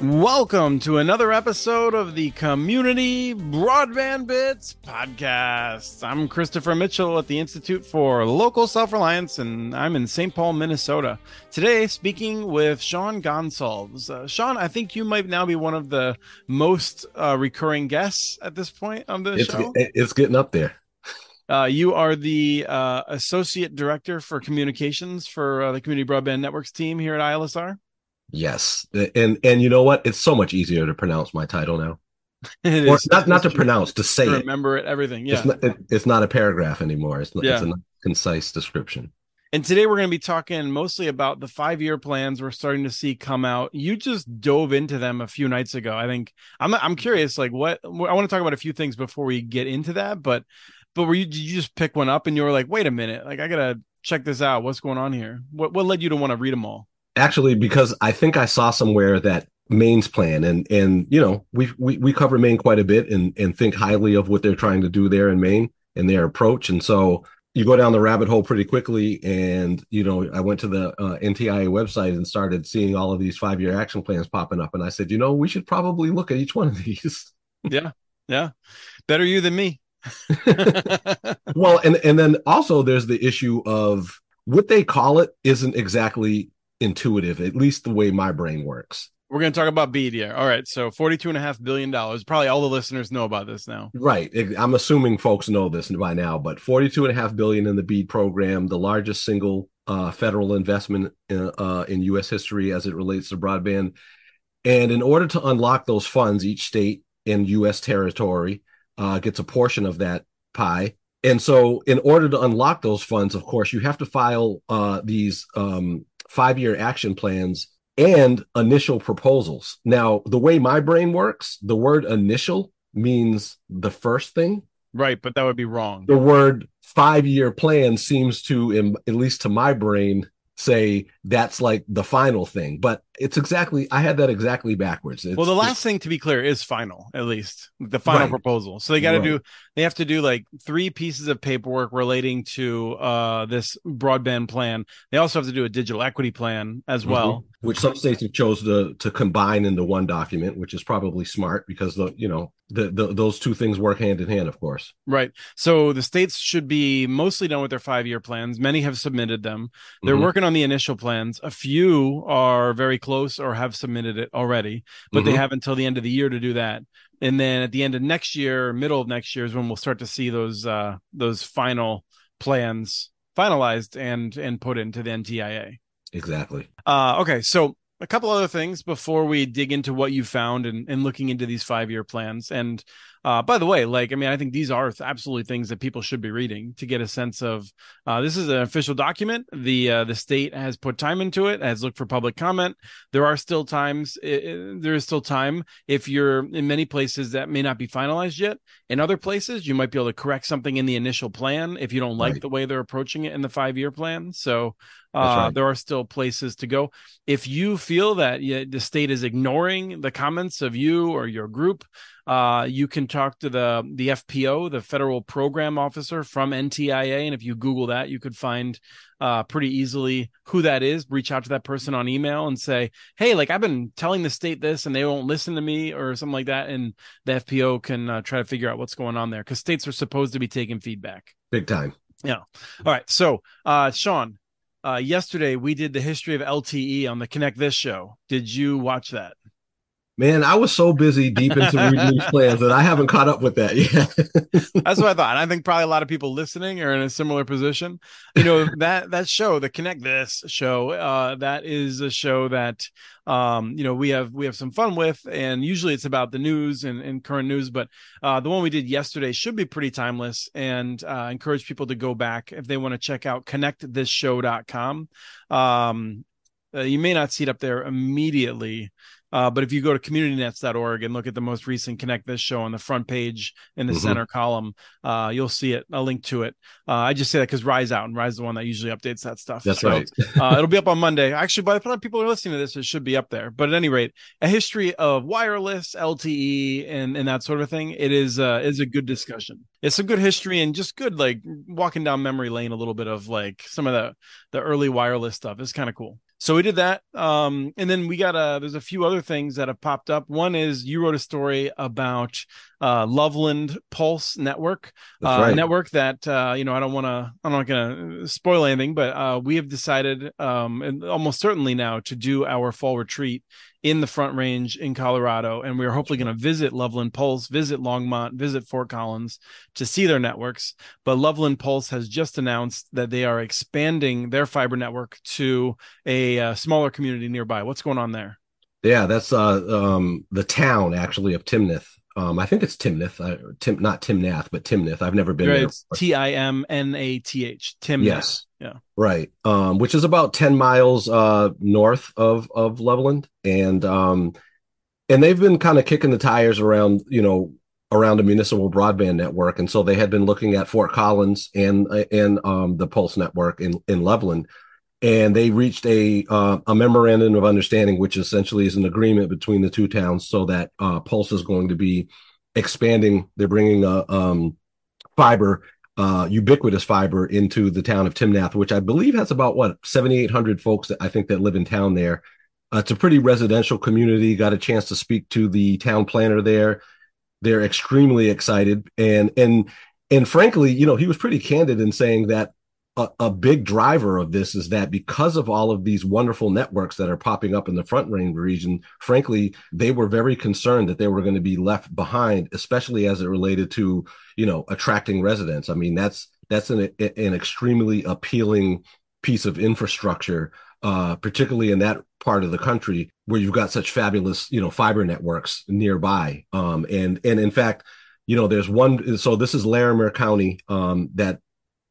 Welcome to another episode of the Community Broadband Bits podcast. I'm Christopher Mitchell at the Institute for Local Self-Reliance, and I'm in St. Paul, Minnesota. Today, speaking with Sean Gonsalves. Sean, I think you might now be one of the most recurring guests at this point on the show. It's getting up there. You are the Associate Director for Communications for the Community Broadband Networks team here at ILSR. Yes. And you know what? It's so much easier to pronounce my title now. To say it. Remember it, everything. Yeah. It's not a paragraph anymore. It's a concise description. And today we're going to be talking mostly about the 5-year plans we're starting to see come out. You just dove into them a few nights ago. I think I'm curious, like I want to talk about a few things before we get into that, but did you just pick one up and you were like, wait a minute, like I got to check this out. What's going on here? What led you to want to read them all? Actually, because I think I saw somewhere that Maine's plan, and you know, we cover Maine quite a bit and think highly of what they're trying to do there in Maine and their approach. And so you go down the rabbit hole pretty quickly. And, you know, I went to the NTIA website and started seeing all of these 5-year action plans popping up. And I said, you know, we should probably look at each one of these. Yeah. Yeah. Better you than me. Well, and then also there's the issue of what they call it isn't exactly intuitive, at least the way my brain works. We're going to talk about BEAD here. All right. So $42.5 billion. Probably all the listeners know about this now. Right. I'm assuming folks know this by now, but $42.5 billion in the BEAD program, the largest single federal investment in U.S. history as it relates to broadband. And in order to unlock those funds, each state and U.S. territory gets a portion of that pie. And so in order to unlock those funds, of course, you have to file these 5-year action plans and initial proposals. Now, the way my brain works, the word initial means the first thing. Right, but that would be wrong. The word 5-year plan seems to, at least to my brain, say that's like the final thing. But it's I had that exactly backwards. Well, the last thing, to be clear, is final, at least the final proposal. So they have to do like 3 pieces of paperwork relating to this broadband plan. They also have to do a digital equity plan as well, which some states have chose to combine into one document, which is probably smart because those 2 things work hand in hand, of course. Right. So the states should be mostly done with their 5-year plans. Many have submitted them. They're working on the initial plans. A few are very close or have submitted it already, but they have until the end of the year to do that. And then at the end of next year, middle of next year, is when we'll start to see those final plans finalized and put into the NTIA. Exactly. Okay. So a couple other things before we dig into what you found and looking into these 5-year plans. And by the way, I think these are absolutely things that people should be reading to get a sense of this is an official document. The state has put time into it, has looked for public comment. There is still time. If you're in many places that may not be finalized yet, in other places, you might be able to correct something in the initial plan if you don't like the way they're approaching it in the 5-year plan. So there are still places to go. If you feel that the state is ignoring the comments of you or your group, you can talk to the FPO, the Federal Program Officer from NTIA. And if you Google that, you could find pretty easily who that is. Reach out to that person on email and say, hey, I've been telling the state this and they won't listen to me or something like that. And the FPO can try to figure out what's going on there because states are supposed to be taking feedback. Big time. Yeah. All right. So, Sean, yesterday we did the history of LTE on the Connect This Show. Did you watch that? Man, I was so busy deep into reading these plans that I haven't caught up with that yet. That's what I thought. And I think probably a lot of people listening are in a similar position. You know, that show, the Connect This Show, that is a show that we have some fun with, and usually it's about the news and current news, but the one we did yesterday should be pretty timeless, and encourage people to go back if they want to check out connectthishow.com. You may not see it up there immediately. But if you go to communitynets.org and look at the most recent Connect This Show on the front page in the center column, you'll see it. I'll link to it. I just say that because Rise Out, and Rise is the one that usually updates that stuff. That's so, right. It'll be up on Monday. Actually, by the time people are listening to this, it should be up there. But at any rate, a history of wireless, LTE, and that sort of thing. It is a good discussion. It's a good history and just good, walking down memory lane a little bit of some of the early wireless stuff. It's kind of cool. So we did that. And then we got there's a few other things that have popped up. One is you wrote a story about Loveland Pulse network, right. Network that, I'm not going to spoil anything, but we have decided and almost certainly now to do our fall retreat in the Front Range in Colorado. And we're hopefully going to visit Loveland Pulse, visit Longmont, visit Fort Collins to see their networks. But Loveland Pulse has just announced that they are expanding their fiber network to a smaller community nearby. What's going on there? Yeah, that's the town actually of Timnath. I think it's Timnath, not Timnath, but Timnath. I've never been there. It's Timnath, Timnath. Yes. Yeah. Right. Which is about 10 miles north of Loveland. And they've been kind of kicking the tires around a municipal broadband network. And so they had been looking at Fort Collins and the Pulse network in Loveland. And they reached a memorandum of understanding, which essentially is an agreement between the two towns, so that Pulse is going to be expanding. They're bringing fiber, ubiquitous fiber, into the town of Timnath, which I believe has about 7,800 folks that live in town there. It's a pretty residential community. Got a chance to speak to the town planner there. They're extremely excited, and frankly, he was pretty candid in saying that. A big driver of this is that because of all of these wonderful networks that are popping up in the Front Range region, frankly, they were very concerned that they were going to be left behind, especially as it related to, attracting residents. I mean, that's an extremely appealing piece of infrastructure, particularly in that part of the country where you've got such fabulous, fiber networks nearby. And in fact, there's one. So this is Larimer County that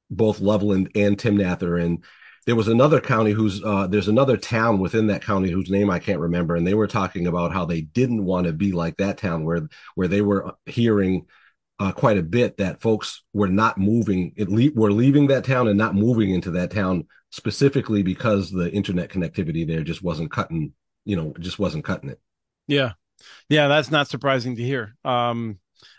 both Loveland and Timnath are in. There was another county there's another town within that county whose name I can't remember. And they were talking about how they didn't want to be like that town where they were hearing quite a bit that folks were not moving, were leaving that town and not moving into that town specifically because the internet connectivity there just wasn't cutting it. Yeah. Yeah. That's not surprising to hear.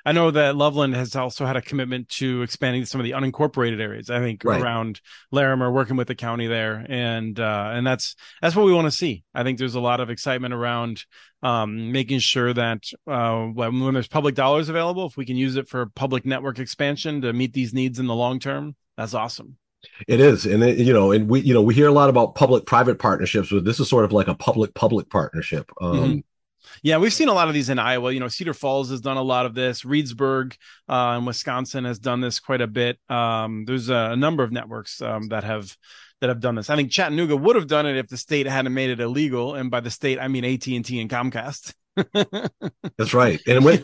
I know that Loveland has also had a commitment to expanding some of the unincorporated areas, I think, right. Around Larimer, working with the county there. And that's what we want to see. I think there's a lot of excitement around making sure that when there's public dollars available, if we can use it for public network expansion to meet these needs in the long term, that's awesome. It is. And, we hear a lot about public-private partnerships, but this is sort of like a public-public partnership. Mm-hmm. Yeah, we've seen a lot of these in Iowa. Cedar Falls has done a lot of this. Reedsburg in Wisconsin has done this quite a bit. There's a number of networks that have done this. I think Chattanooga would have done it if the state hadn't made it illegal. And by the state, I mean AT&T and Comcast. That's right. And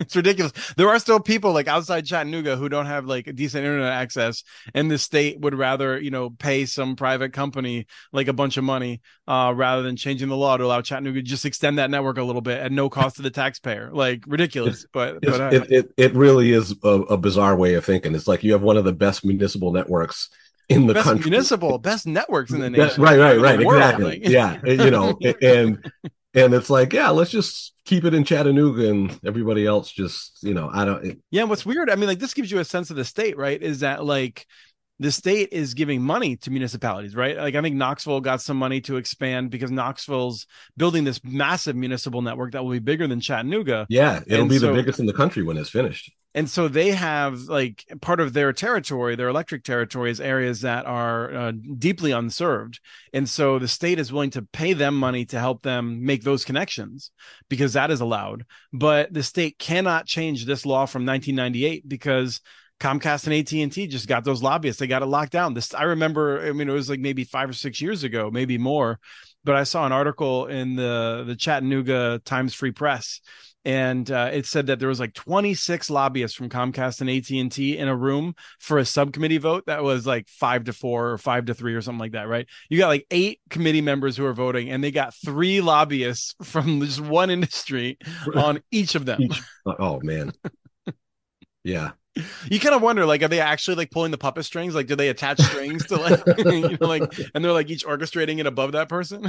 it's ridiculous. There are still people outside Chattanooga who don't have decent internet access, and the state would rather, pay some private company a bunch of money rather than changing the law to allow Chattanooga to just extend that network a little bit at no cost to the taxpayer. Ridiculous. It really is a bizarre way of thinking. It's you have one of the best municipal networks in the country. Best networks in the nation. Right. Exactly. Yeah. And it's let's just keep it in Chattanooga and everybody else just, what's weird. I mean, this gives you a sense of the state, right? Is that the state is giving money to municipalities, right? I think Knoxville got some money to expand because Knoxville's building this massive municipal network that will be bigger than Chattanooga. Yeah. It'll be the biggest in the country when it's finished. And so they have part of their territory, their electric territory, is areas that are deeply unserved. And so the state is willing to pay them money to help them make those connections because that is allowed. But the state cannot change this law from 1998 because Comcast and AT&T just got those lobbyists. They got it locked down. I remember, it was maybe 5 or 6 years ago, maybe more. But I saw an article in the Chattanooga Times Free Press. And it said that there was 26 lobbyists from Comcast and AT&T in a room for a subcommittee vote that was 5-4 or 5-3 or something like that, right? You got 8 committee members who are voting, and they got 3 lobbyists from just one industry on each of them. Oh, man. Yeah. You kind of wonder, are they actually pulling the puppet strings? Do they attach strings to and they're each orchestrating it above that person?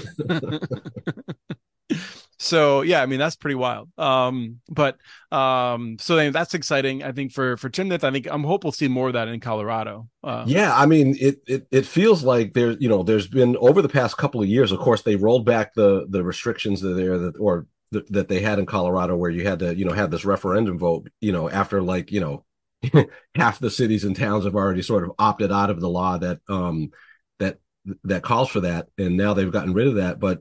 So yeah, I mean, that's pretty wild. So that's exciting. I think for Timnath, I think I'm hopeful to see more of that in Colorado. Yeah, I mean, it feels like there's been over the past couple of years. Of course, they rolled back the restrictions that they had in Colorado, where you had to have this referendum vote. After half the cities and towns have already sort of opted out of the law that calls for that, and now they've gotten rid of that, but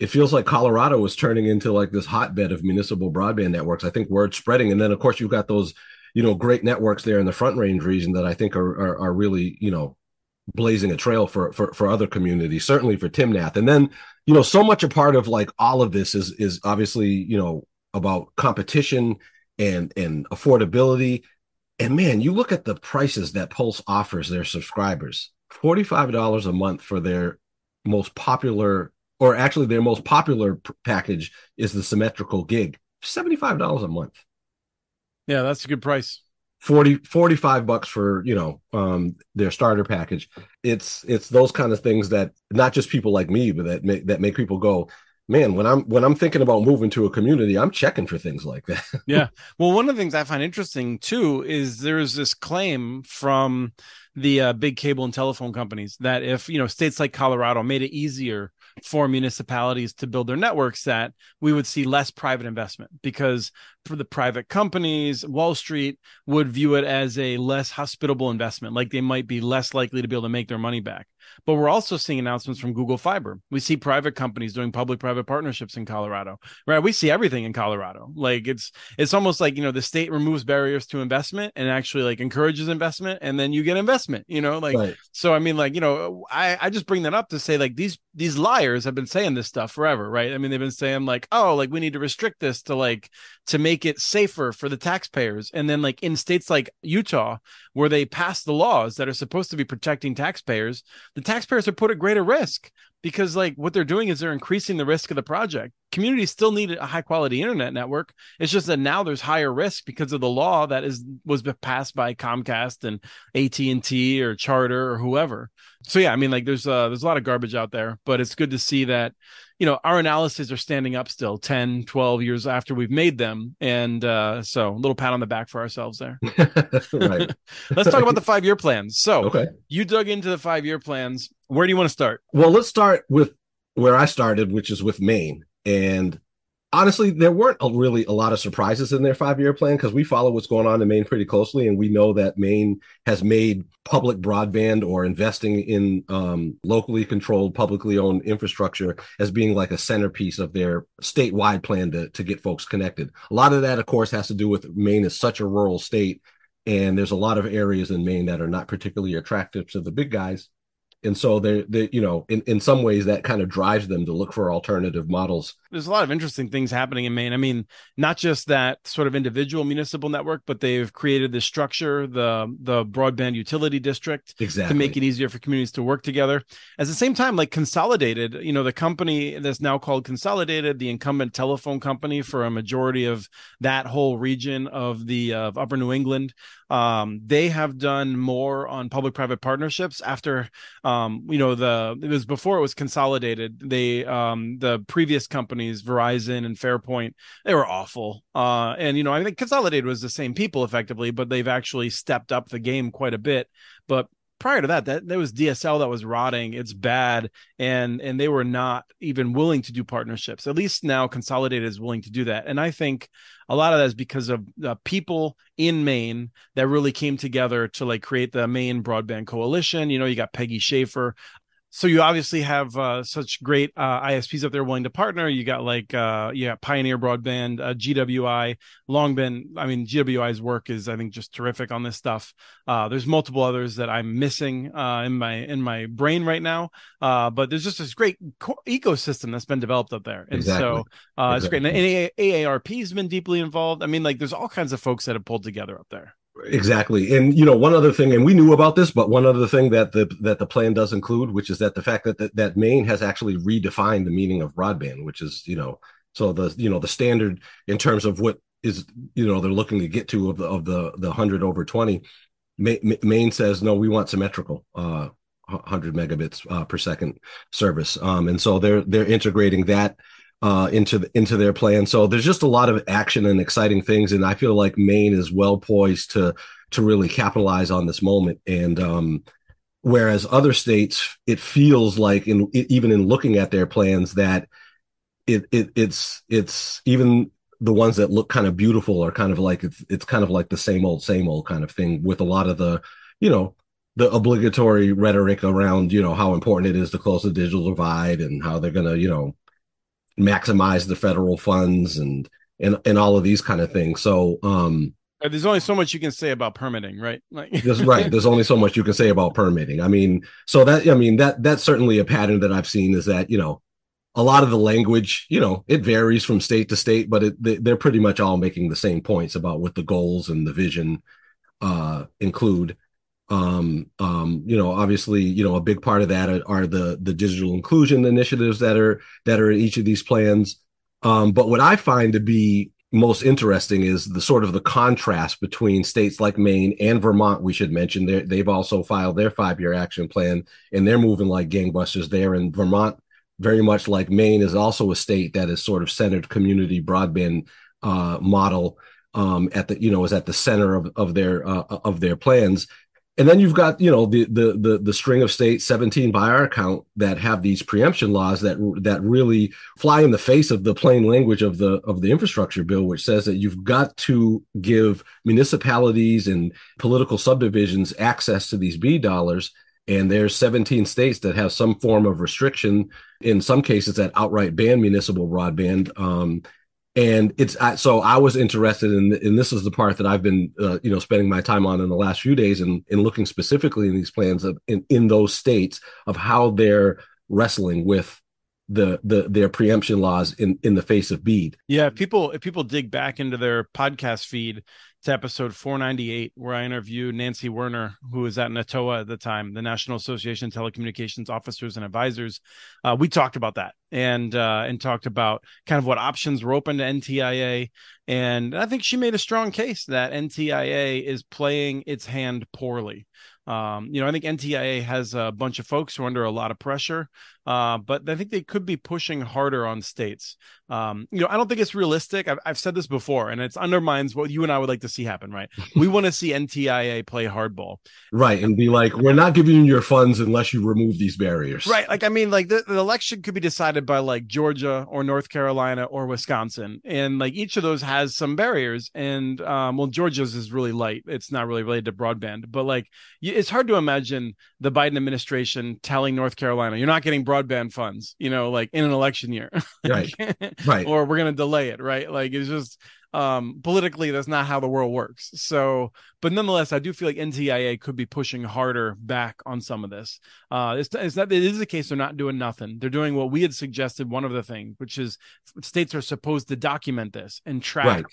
it feels like Colorado was turning into like this hotbed of municipal broadband networks. I think word's spreading. And then of course you've got those, great networks there in the Front Range region that I think are really, blazing a trail for other communities, certainly for Timnath. And then, so much a part of like all of this is obviously, about competition and affordability. And man, you look at the prices that Pulse offers their subscribers, $45 a month for their most popular, or actually their most popular package is the symmetrical gig, $75 a month. Yeah, that's a good price. $45 for, their starter package. It's those kind of things that not just people like me, but that make people go, man, when I'm thinking about moving to a community, I'm checking for things like that. Yeah. Well, one of the things I find interesting too is there's this claim from the big cable and telephone companies that if, states like Colorado made it easier for municipalities to build their networks, that we would see less private investment, because for the private companies, Wall Street would view it as a less hospitable investment, like they might be less likely to be able to make their money back. But we're also seeing announcements from Google Fiber. We see private companies doing public-private partnerships in Colorado, right? We see everything in Colorado. Like it's almost like, the state removes barriers to investment and actually like encourages investment, and then you get investment, right. So, I mean, I just bring that up to say like these liars have been saying this stuff forever, right? I mean, they've been saying like, oh, like we need to restrict this to make it safer for the taxpayers. And then like in states like Utah, where they pass the laws that are supposed to be protecting taxpayers, the taxpayers are put at greater risk, because like what they're doing is they're increasing the risk of the project. Communities still need a high quality internet network. It's just that now there's higher risk because of the law that was passed by Comcast and AT&T or Charter or whoever. So yeah, I mean, like there's a lot of garbage out there, but it's good to see that, our analyses are standing up still 10, 12 years after we've made them. And so a little pat on the back for ourselves there. Right. Let's talk about the 5-year plans. So You dug into the 5-year plans. Where do you want to start? Well, let's start with where I started, which is with Maine. And honestly, there weren't really a lot of surprises in their 5-year plan, because we follow what's going on in Maine pretty closely. And we know that Maine has made public broadband, or investing in locally controlled, publicly owned infrastructure, as being like a centerpiece of their statewide plan to get folks connected. A lot of that, of course, has to do with Maine is such a rural state. And there's a lot of areas in Maine that are not particularly attractive to the big guys. And so they in some ways that kind of drives them to look for alternative models. There's a lot of interesting things happening in Maine. I mean, not just that sort of individual municipal network, but they've created this structure, the broadband utility district, to make it easier for communities to work together. At the same time, like Consolidated, the company that's now called Consolidated, the incumbent telephone company for a majority of that whole region of Upper New England, they have done more on public-private partnerships after, it was Consolidated. They, the previous companies, Verizon and Fairpoint, they were awful. I think Consolidated was the same people effectively, but they've actually stepped up the game quite a bit. But prior to that there was DSL that was rotting. It's bad. And they were not even willing to do partnerships. At least now Consolidated is willing to do that. And I think a lot of that is because of people in Maine that really came together to like create the Maine Broadband Coalition. You got Peggy Schaefer. So you obviously have such great ISPs up there willing to partner. You got Pioneer Broadband, GWI, GWI's work is, I think, just terrific on this stuff. There's multiple others that I'm missing in my brain right now. But there's just this great ecosystem that's been developed up there. And so it's great. And AARP has been deeply involved. I mean, like there's all kinds of folks that have pulled together up there. Exactly. And, one other thing, and we knew about this, but one other thing that the plan does include, which is that the fact that Maine has actually redefined the meaning of broadband, which is, so the standard in terms of what is, they're looking to get to of the 100 over 20, Maine says, no, we want symmetrical, 100 megabits per second service. And so they're integrating that into their plan. So there's just a lot of action and exciting things. And I feel like Maine is well poised to really capitalize on this moment. And whereas other states, it feels like even in looking at their plans that it's even the ones that look kind of beautiful are kind of like, it's kind of like the same old kind of thing with a lot of the, you know, the obligatory rhetoric around, you know, how important it is to close the digital divide and how they're going to, you know, maximize the federal funds and all of these kind of things. So, there's only so much you can say about permitting, right? Like, that's right. There's only so much you can say about permitting. I mean, so that's certainly a pattern that I've seen is that, you know, a lot of the language, you know, it varies from state to state, but they're pretty much all making the same points about what the goals and the vision include. You know, obviously, you know, a big part of that are the digital inclusion initiatives that are in each of these plans. But what I find to be most interesting is the sort of the contrast between states like Maine and Vermont. We should mention they've also filed their 5-year action plan, and they're moving like gangbusters there. And Vermont, very much like Maine, is also a state that is sort of centered community broadband model is at the center of their plans. And then you've got, you know, the string of states, 17 by our count, that have these preemption laws that really fly in the face of the plain language of the infrastructure bill, which says that you've got to give municipalities and political subdivisions access to these BEAD dollars. And there's 17 states that have some form of restriction, in some cases that outright ban municipal broadband. So I was interested in, and this is the part that I've been, spending my time on in the last few days, and in looking specifically in these plans in those states of how they're wrestling with their preemption laws in the face of BEAD. Yeah, if people dig back into their podcast feed, it's episode 498, where I interview Nancy Werner, who was at NATOA at the time, the National Association of Telecommunications Officers and Advisors. We talked about that and talked about kind of what options were open to NTIA. And I think she made a strong case that NTIA is playing its hand poorly. I think NTIA has a bunch of folks who are under a lot of pressure, but I think they could be pushing harder on states. I don't think it's realistic. I've said this before, and it undermines what you and I would like to see happen, right? We want to see NTIA play hardball. Right. And be like, we're not giving you your funds unless you remove these barriers. Right. Like, I mean, like the election could be decided by like Georgia or North Carolina or Wisconsin. And like each of those has some barriers. And Georgia's is really light. It's not really related to broadband, but like it's hard to imagine the Biden administration telling North Carolina, you're not getting broadband funds, you know, like in an election year. Right. Right. Or we're going to delay it. Right. Like it's just politically, that's not how the world works. So, but nonetheless, I do feel like NTIA could be pushing harder back on some of this. It is a case they're not doing nothing. They're doing what we had suggested, one of the things, which is states are supposed to document this and track, right,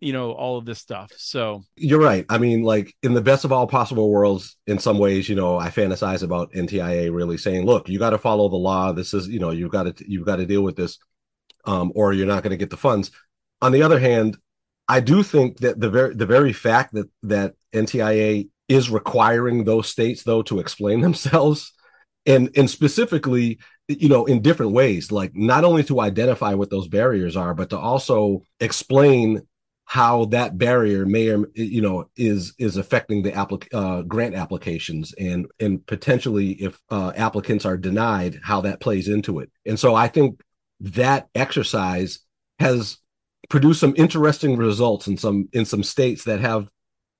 you know, all of this stuff. So you're right. I mean, like in the best of all possible worlds, in some ways, you know, I fantasize about NTIA really saying, look, you got to follow the law. This is, you know, you've got to deal with this or you're not going to get the funds. On the other hand, I do think that the very fact that NTIA is requiring those states, though, to explain themselves and specifically, you know, in different ways, like not only to identify what those barriers are, but to also explain how that barrier may or, you know, is affecting the grant applications and potentially if applicants are denied, how that plays into it. And so I think that exercise has produce some interesting results in some states that have,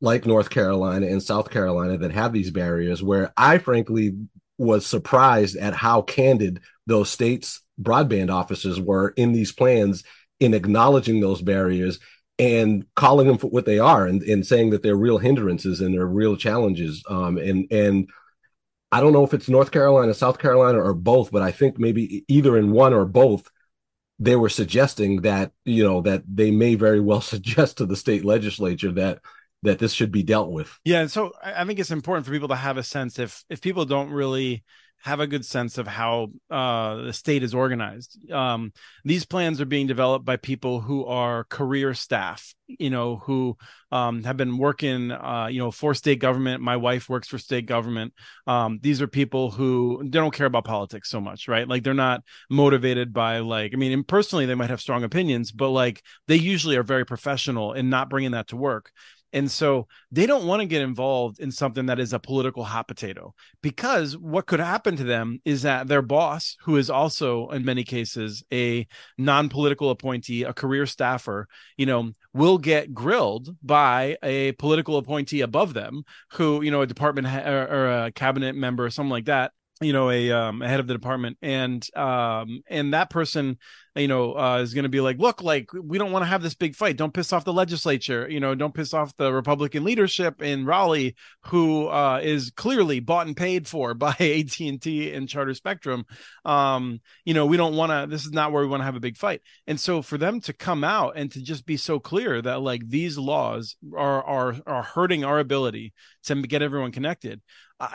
like North Carolina and South Carolina, that have these barriers, where I frankly was surprised at how candid those states' broadband officers were in these plans, in acknowledging those barriers and calling them for what they are and saying that they're real hindrances and they're real challenges. And I don't know if it's North Carolina, South Carolina, or both, but I think maybe either in one or both, they were suggesting that, you know, that they may very well suggest to the state legislature that this should be dealt with. Yeah. So I think it's important for people to have a sense if people don't really have a good sense of how the state is organized. These plans are being developed by people who are career staff, you know, who have been working, you know, for state government. My wife works for state government. These are people who they don't care about politics so much, right? Like, they're not motivated by, like, I mean, and personally, they might have strong opinions, but like, they usually are very professional in not bringing that to work. And so they don't want to get involved in something that is a political hot potato, because what could happen to them is that their boss, who is also in many cases a non-political appointee, a career staffer, you know, will get grilled by a political appointee above them who, you know, a department or a cabinet member or something like that, you know, a head of the department. And that person, you know, is going to be like, look, like, we don't want to have this big fight. Don't piss off the legislature. You know, don't piss off the Republican leadership in Raleigh, who is clearly bought and paid for by AT&T and Charter Spectrum. You know, we don't want to, this is not where we want to have a big fight. And so for them to come out and to just be so clear that like these laws are hurting our ability to get everyone connected.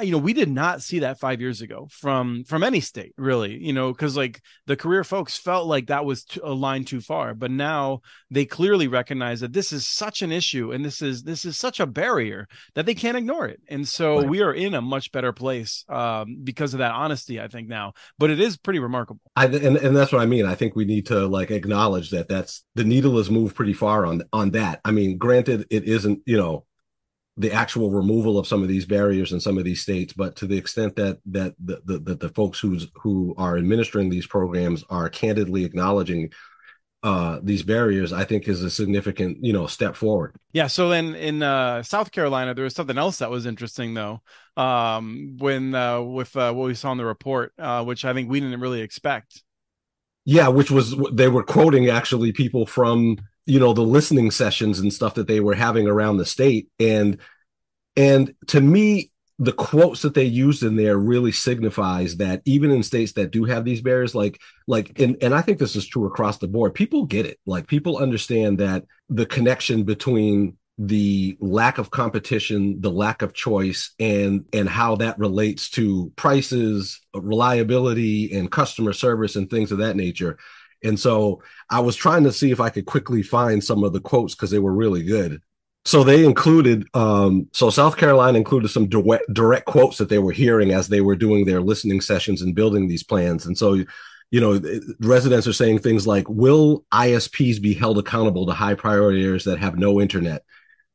You know, we did not see that 5 years ago from any state, really, you know, because like the career folks felt like that was a line too far. But now they clearly recognize that this is such an issue, and this is such a barrier that they can't ignore it. And so we are in a much better place because of that honesty, I think, now. But it is pretty remarkable. And that's what I mean. I think we need to like acknowledge that that's the needle has moved pretty far on that. I mean, granted, it isn't, you know, the actual removal of some of these barriers in some of these states, but to the extent that the folks who are administering these programs are candidly acknowledging these barriers, I think is a significant, you know, step forward. Yeah. So then in South Carolina, there was something else that was interesting, though, with what we saw in the report, which I think we didn't really expect. Yeah, which was they were quoting actually people from, you know, the listening sessions and stuff that they were having around the state. And to me, the quotes that they used in there really signifies that even in states that do have these barriers, and I think this is true across the board, people get it. Like, people understand that the connection between the lack of competition, the lack of choice, and how that relates to prices, reliability, and customer service and things of that nature. And so I was trying to see if I could quickly find some of the quotes because they were really good. So they included, so South Carolina included some direct quotes that they were hearing as they were doing their listening sessions and building these plans. And so, you know, residents are saying things like, will ISPs be held accountable to high priority areas that have no internet?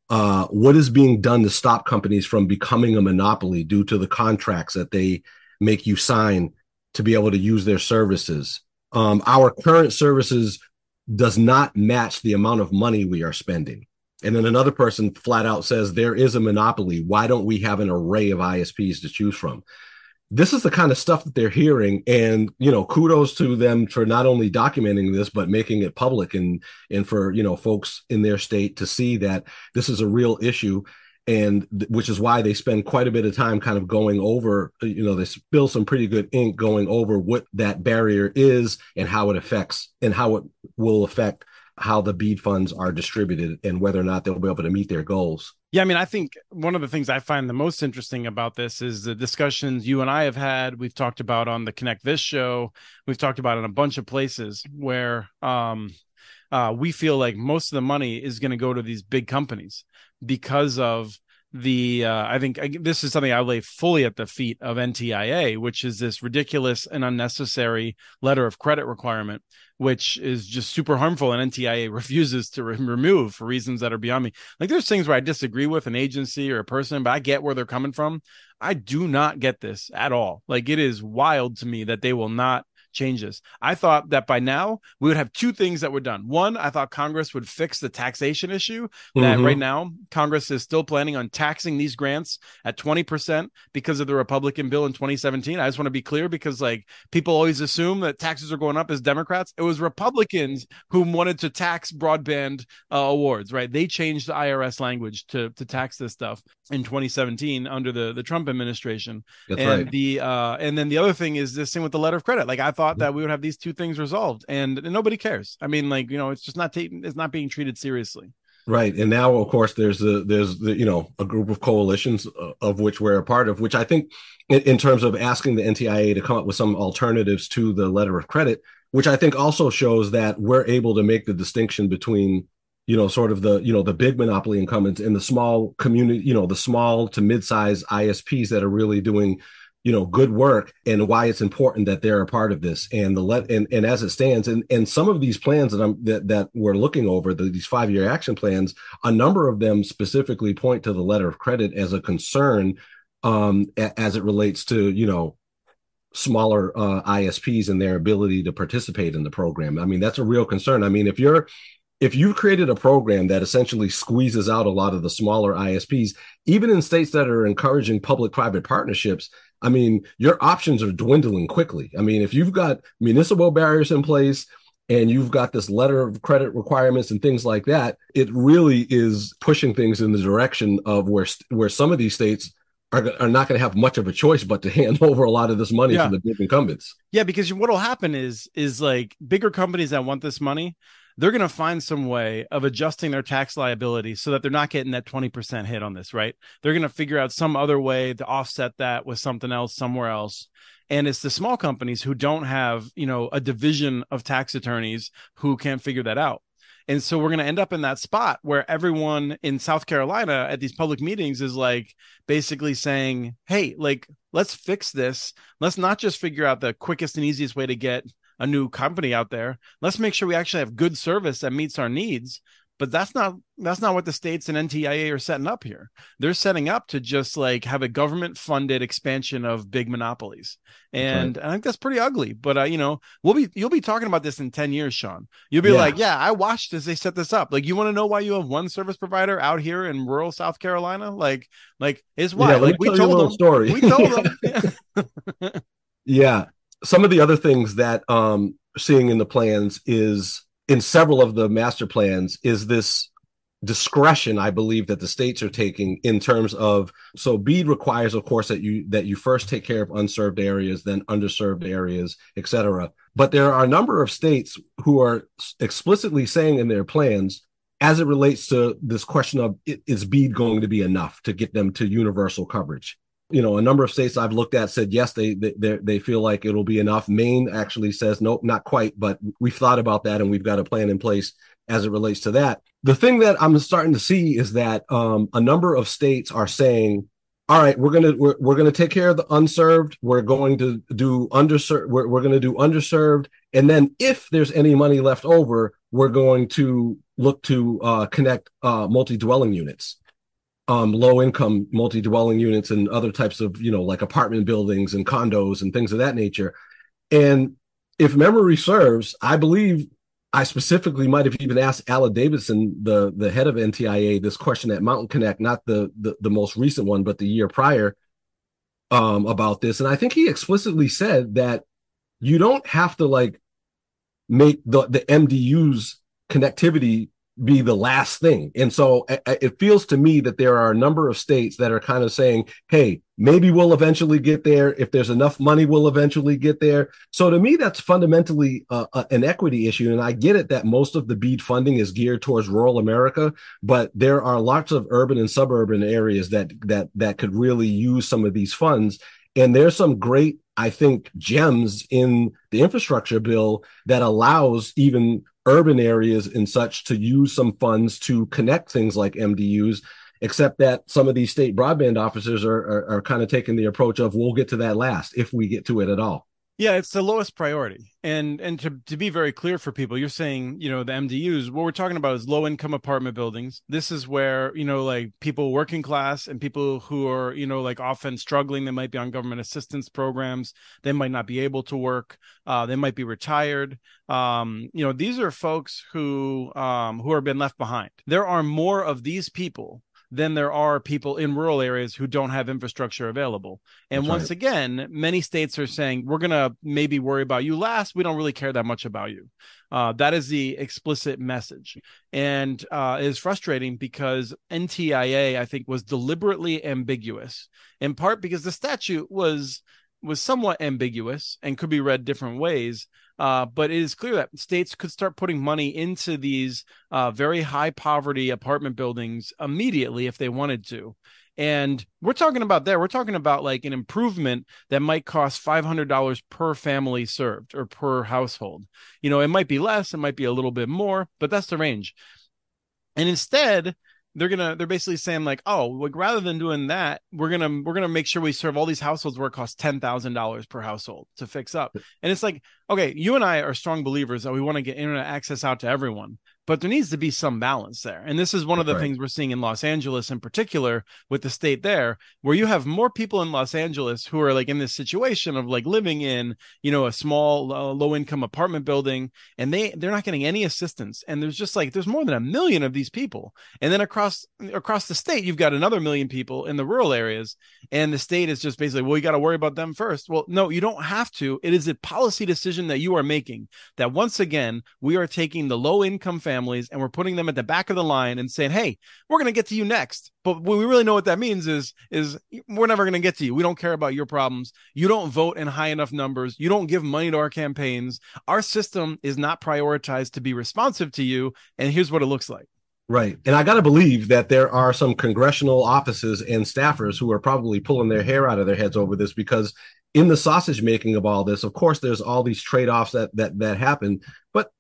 What is being done to stop companies from becoming a monopoly due to the contracts that they make you sign to be able to use their services? Our current services does not match the amount of money we are spending. And then another person flat out says, there is a monopoly. Why don't we have an array of ISPs to choose from? This is the kind of stuff that they're hearing. And, you know, kudos to them for not only documenting this, but making it public and for, you know, folks in their state to see that this is a real issue. And which is why they spend quite a bit of time kind of going over, you know, they spill some pretty good ink going over what that barrier is and how it affects and how it will affect how the BEAD funds are distributed and whether or not they'll be able to meet their goals. Yeah, I mean, I think one of the things I find the most interesting about this is the discussions you and I have had. We've talked about on the Connect This Show. We've talked about in a bunch of places where we feel like most of the money is going to go to these big companies because of the this is something I lay fully at the feet of NTIA, which is this ridiculous and unnecessary letter of credit requirement, which is just super harmful, and NTIA refuses to remove for reasons that are beyond me. Like, there's things where I disagree with an agency or a person, but I get where they're coming from. I do not get this at all. Like, it is wild to me that they will not changes. I thought that by now we would have two things that were done. One, I thought Congress would fix the taxation issue that right now Congress is still planning on taxing these grants at 20% because of the Republican bill in 2017. I just want to be clear, because like, people always assume that taxes are going up as Democrats. It was Republicans who wanted to tax broadband awards, right? They changed the IRS language to tax this stuff in 2017 under the Trump administration. That's and right. And then the other thing is this thing with the letter of credit. Like, I thought that we would have these two things resolved, and nobody cares. I mean, like, you know, it's just not being treated seriously. Right. And now, of course, there's a group of coalitions of which we're a part of, which I think in terms of asking the NTIA to come up with some alternatives to the letter of credit, which I think also shows that we're able to make the distinction between, sort of the big monopoly incumbents and the small community, the small to mid-size ISPs that are really doing, good work, and why it's important that they're a part of this. And and as it stands, and some of these plans that we're looking over, these 5-year action plans, a number of them specifically point to the letter of credit as a concern as it relates to, smaller ISPs and their ability to participate in the program. I mean, that's a real concern. I mean, if you've created a program that essentially squeezes out a lot of the smaller ISPs, even in states that are encouraging public-private partnerships, I mean, your options are dwindling quickly. I mean, if you've got municipal barriers in place and you've got this letter of credit requirements and things like that, it really is pushing things in the direction of where some of these states are not going to have much of a choice but to hand over a lot of this money to the big incumbents. Yeah, because what will happen is like bigger companies that want this money, they're going to find some way of adjusting their tax liability so that they're not getting that 20% hit on this, right? They're going to figure out some other way to offset that with something else somewhere else. And it's the small companies who don't have, a division of tax attorneys who can't figure that out. And so we're going to end up in that spot where everyone in South Carolina at these public meetings is like basically saying, hey, like, let's fix this. Let's not just figure out the quickest and easiest way to get a new company out there. Let's make sure we actually have good service that meets our needs. But that's not what the states and NTIA are setting up here. They're setting up to just like have a government funded expansion of big monopolies. And I think that's pretty ugly, but you'll be talking about this in 10 years, Sean. You'll be like, yeah, I watched as they set this up. Like, you want to know why you have one service provider out here in rural South Carolina? Like it's why we told them. Yeah. Some of the other things that seeing in the plans is in several of the master plans is this discretion, I believe, that the states are taking in terms of, so BEAD requires, of course, that you first take care of unserved areas, then underserved areas, et cetera. But there are a number of states who are explicitly saying in their plans, as it relates to this question of, is BEAD going to be enough to get them to universal coverage? A number of states I've looked at said, yes, they feel like it'll be enough. Maine actually says, nope, not quite. But we've thought about that and we've got a plan in place as it relates to that. The thing that I'm starting to see is that a number of states are saying, all right, we're going to take care of the unserved. We're going to do underserved. We're going to do underserved. And then if there's any money left over, we're going to look to connect multi-dwelling units. Low-income multi-dwelling units and other types of, like apartment buildings and condos and things of that nature. And if memory serves, I believe I specifically might have even asked Alan Davidson, the head of NTIA, this question at Mountain Connect, not the most recent one, but the year prior, about this. And I think he explicitly said that you don't have to like make the MDU's connectivity be the last thing. And so it feels to me that there are a number of states that are kind of saying, hey, maybe we'll eventually get there. If there's enough money, we'll eventually get there. So to me, that's fundamentally an equity issue. And I get it that most of the BEAD funding is geared towards rural America, but there are lots of urban and suburban areas that could really use some of these funds. And there's some great, I think, gems in the infrastructure bill that allows even urban areas and such to use some funds to connect things like MDUs, except that some of these state broadband officers are kind of taking the approach of, we'll get to that last if we get to it at all. Yeah, it's the lowest priority. And to be very clear for people, you're saying, the MDUs, what we're talking about is low income apartment buildings. This is where, like people working class and people who are, like often struggling, they might be on government assistance programs. They might not be able to work. They might be retired. These are folks who have been left behind. There are more of these people then there are people in rural areas who don't have infrastructure available. And that's once again, many states are saying, we're going to maybe worry about you last. We don't really care that much about you. That is the explicit message. And it is frustrating because NTIA, I think, was deliberately ambiguous, in part because the statute was was somewhat ambiguous and could be read different ways. But it is clear that states could start putting money into these very high poverty apartment buildings immediately if they wanted to. And we're talking about there, we're talking about like an improvement that might cost $500 per family served or per household. You know, it might be less, it might be a little bit more, but that's the range. And instead, they're basically saying like, oh, like rather than doing that, we're gonna make sure we serve all these households where it costs $10,000 per household to fix up. And it's like, okay, you and I are strong believers that we want to get internet access out to everyone, but there needs to be some balance there. And this is one of the things we're seeing in Los Angeles in particular with the state there, where you have more people in Los Angeles who are like in this situation of like living in, you know, a small low income apartment building, and they're not getting any assistance. And there's just like, there's more than 1 million of these people. And then across the state, you've got another 1 million people in the rural areas. And the state is just basically, well, you got to worry about them first. Well, no, you don't have to. It is a policy decision that you are making that once again, we are taking the low income families and we're putting them at the back of the line and saying, hey, we're going to get to you next. But what we really know what that means is we're never going to get to you. We don't care about your problems. You don't vote in high enough numbers. You don't give money to our campaigns. Our system is not prioritized to be responsive to you. And here's what it looks like. Right. And I got to believe that there are some congressional offices and staffers who are probably pulling their hair out of their heads over this, because in the sausage making of all this, of course, there's all these trade-offs that happen. But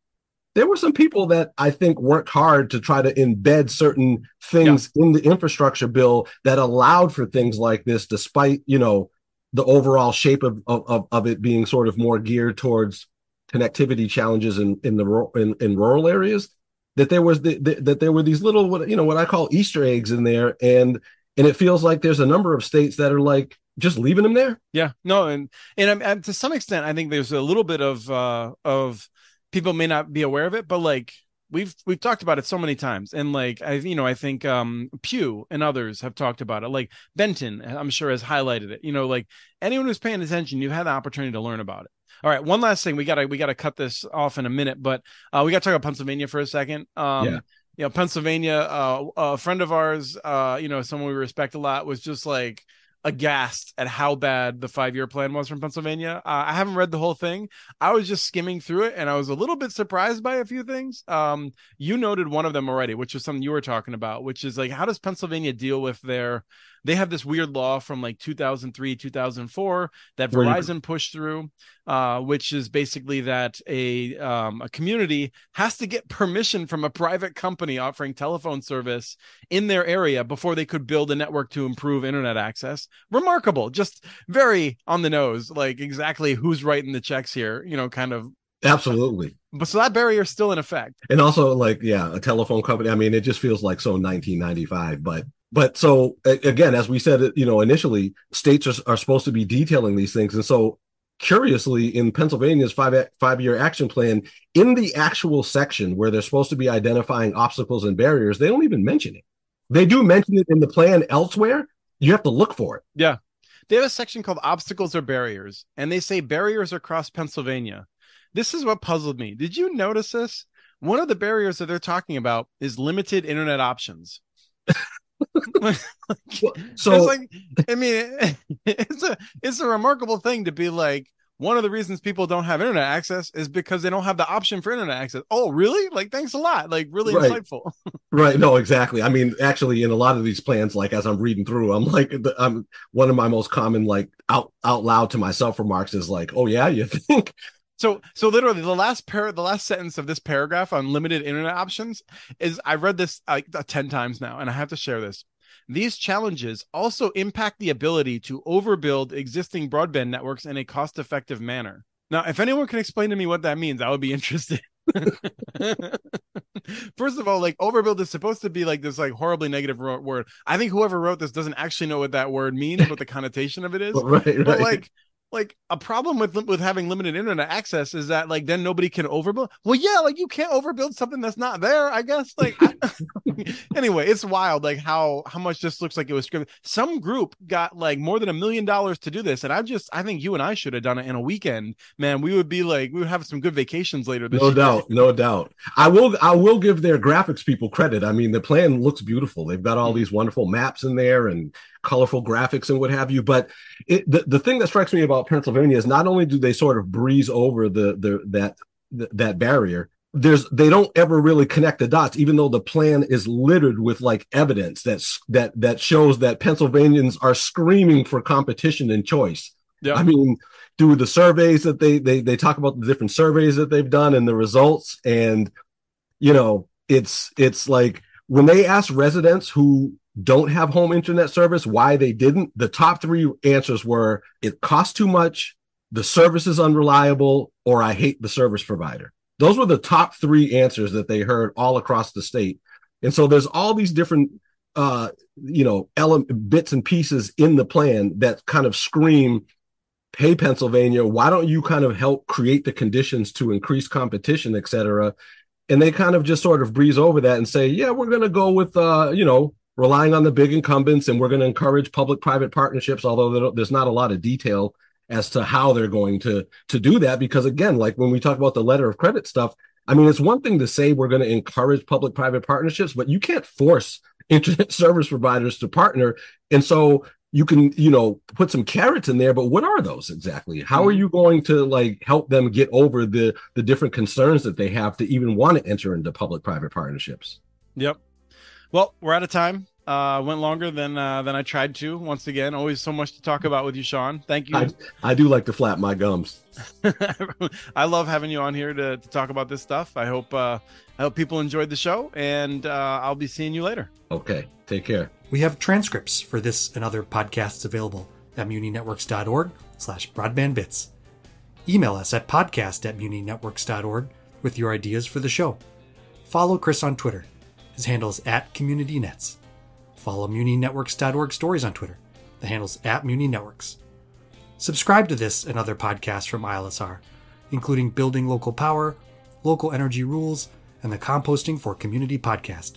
there were some people that I think worked hard to try to embed certain things in the infrastructure bill that allowed for things like this, despite, you know, the overall shape of it being sort of more geared towards connectivity challenges in rural areas. That there was that there were these little, you know, what I call Easter eggs in there, and it feels like there's a number of states that are like just leaving them there. Yeah, no, and to some extent, I think there's a little bit of people may not be aware of it, but like we've talked about it so many times, and like I think Pew and others have talked about it. Like Benton, I'm sure, has highlighted it. You know, like anyone who's paying attention, you had the opportunity to learn about it. All right, one last thing. We gotta cut this off in a minute, but we gotta talk about Pennsylvania for a second. You know, Pennsylvania, a friend of ours, you know, someone we respect a lot, was just like aghast at how bad the 5-year plan was from Pennsylvania. I haven't read the whole thing. I was just skimming through it, and I was a little bit surprised by a few things. You noted one of them already, which was something you were talking about, which is like, how does Pennsylvania deal with they have this weird law from like 2003, 2004 that Verizon pushed through, which is basically that a community has to get permission from a private company offering telephone service in their area before they could build a network to improve internet access. Remarkable, just very on the nose, like exactly who's writing the checks here, you know, kind of. Absolutely. But so that barrier is still in effect. And also like, yeah, a telephone company. I mean, it just feels like so 1995, But so, again, as we said, you know, initially, states are supposed to be detailing these things. And so, curiously, in Pennsylvania's five-year action plan, in the actual section where they're supposed to be identifying obstacles and barriers, they don't even mention it. They do mention it in the plan elsewhere. You have to look for it. Yeah. They have a section called Obstacles or Barriers, and they say barriers across Pennsylvania. This is what puzzled me. Did you notice this? One of the barriers that they're talking about is limited internet options. It's a remarkable thing to be like, one of the reasons people don't have internet access is because they don't have the option for internet access. Oh, really? Like, thanks a lot. Like, really insightful. Right. No, exactly. I mean, actually, in a lot of these plans, like as I'm reading through, I'm like, I'm one of my most common like out loud to myself remarks is like, oh yeah, you think. So literally the last sentence of this paragraph on limited internet options is, I read this 10 times now, and I have to share this. These challenges also impact the ability to overbuild existing broadband networks in a cost-effective manner. Now, if anyone can explain to me what that means, I would be interested. First of all, like, overbuild is supposed to be like this like horribly negative word. I think whoever wrote this doesn't actually know what that word means, what the connotation of it is. But like a problem with having limited internet access is that, like, then nobody can overbuild. Well, yeah, like, you can't overbuild something that's not there, I guess. Like, anyway, it's wild, like, how much this looks like it was scripted. Some group got like more than $1 million to do this, and I think you and I should have done it in a weekend, man. We would be like, we would have some good vacations later this year. No doubt. I will give their graphics people credit. I mean, the plan looks beautiful. They've got all these wonderful maps in there and colorful graphics and what have you. But the thing that strikes me about Pennsylvania is not only do they sort of breeze over that barrier, they don't ever really connect the dots, even though the plan is littered with like evidence that shows that Pennsylvanians are screaming for competition and choice. Yeah. I mean, through the surveys that they talk about, the different surveys that they've done and the results. And, you know, it's like when they ask residents who don't have home internet service why they didn't, the top three answers were it costs too much, the service is unreliable, or I hate the service provider. Those were the top three answers that they heard all across the state. And so there's all these different bits and pieces in the plan that kind of scream, hey, Pennsylvania, why don't you kind of help create the conditions to increase competition, et cetera? And they kind of just sort of breeze over that and say, yeah, we're going to go with, relying on the big incumbents, and we're going to encourage public-private partnerships, although there's not a lot of detail as to how they're going to do that. Because, again, like when we talk about the letter of credit stuff, I mean, it's one thing to say we're going to encourage public-private partnerships, but you can't force internet service providers to partner. And so you can, put some carrots in there, but what are those exactly? How are you going to like help them get over the different concerns that they have to even want to enter into public-private partnerships? Yep. Well, we're out of time. Went longer than I tried to. Once again, always so much to talk about with you, Sean. Thank you. I do like to flap my gums. I love having you on here to talk about this stuff. I hope people enjoyed the show, and I'll be seeing you later. Okay, take care. We have transcripts for this and other podcasts available at muninetworks.org/broadbandbits. Email us at podcast@muninetworks.org with your ideas for the show. Follow Chris on Twitter. His handle is @CommunityNets. Follow MuniNetworks.org stories on Twitter. The handle's @MuniNetworks. Subscribe to this and other podcasts from ILSR, including Building Local Power, Local Energy Rules, and the Composting for Community podcast.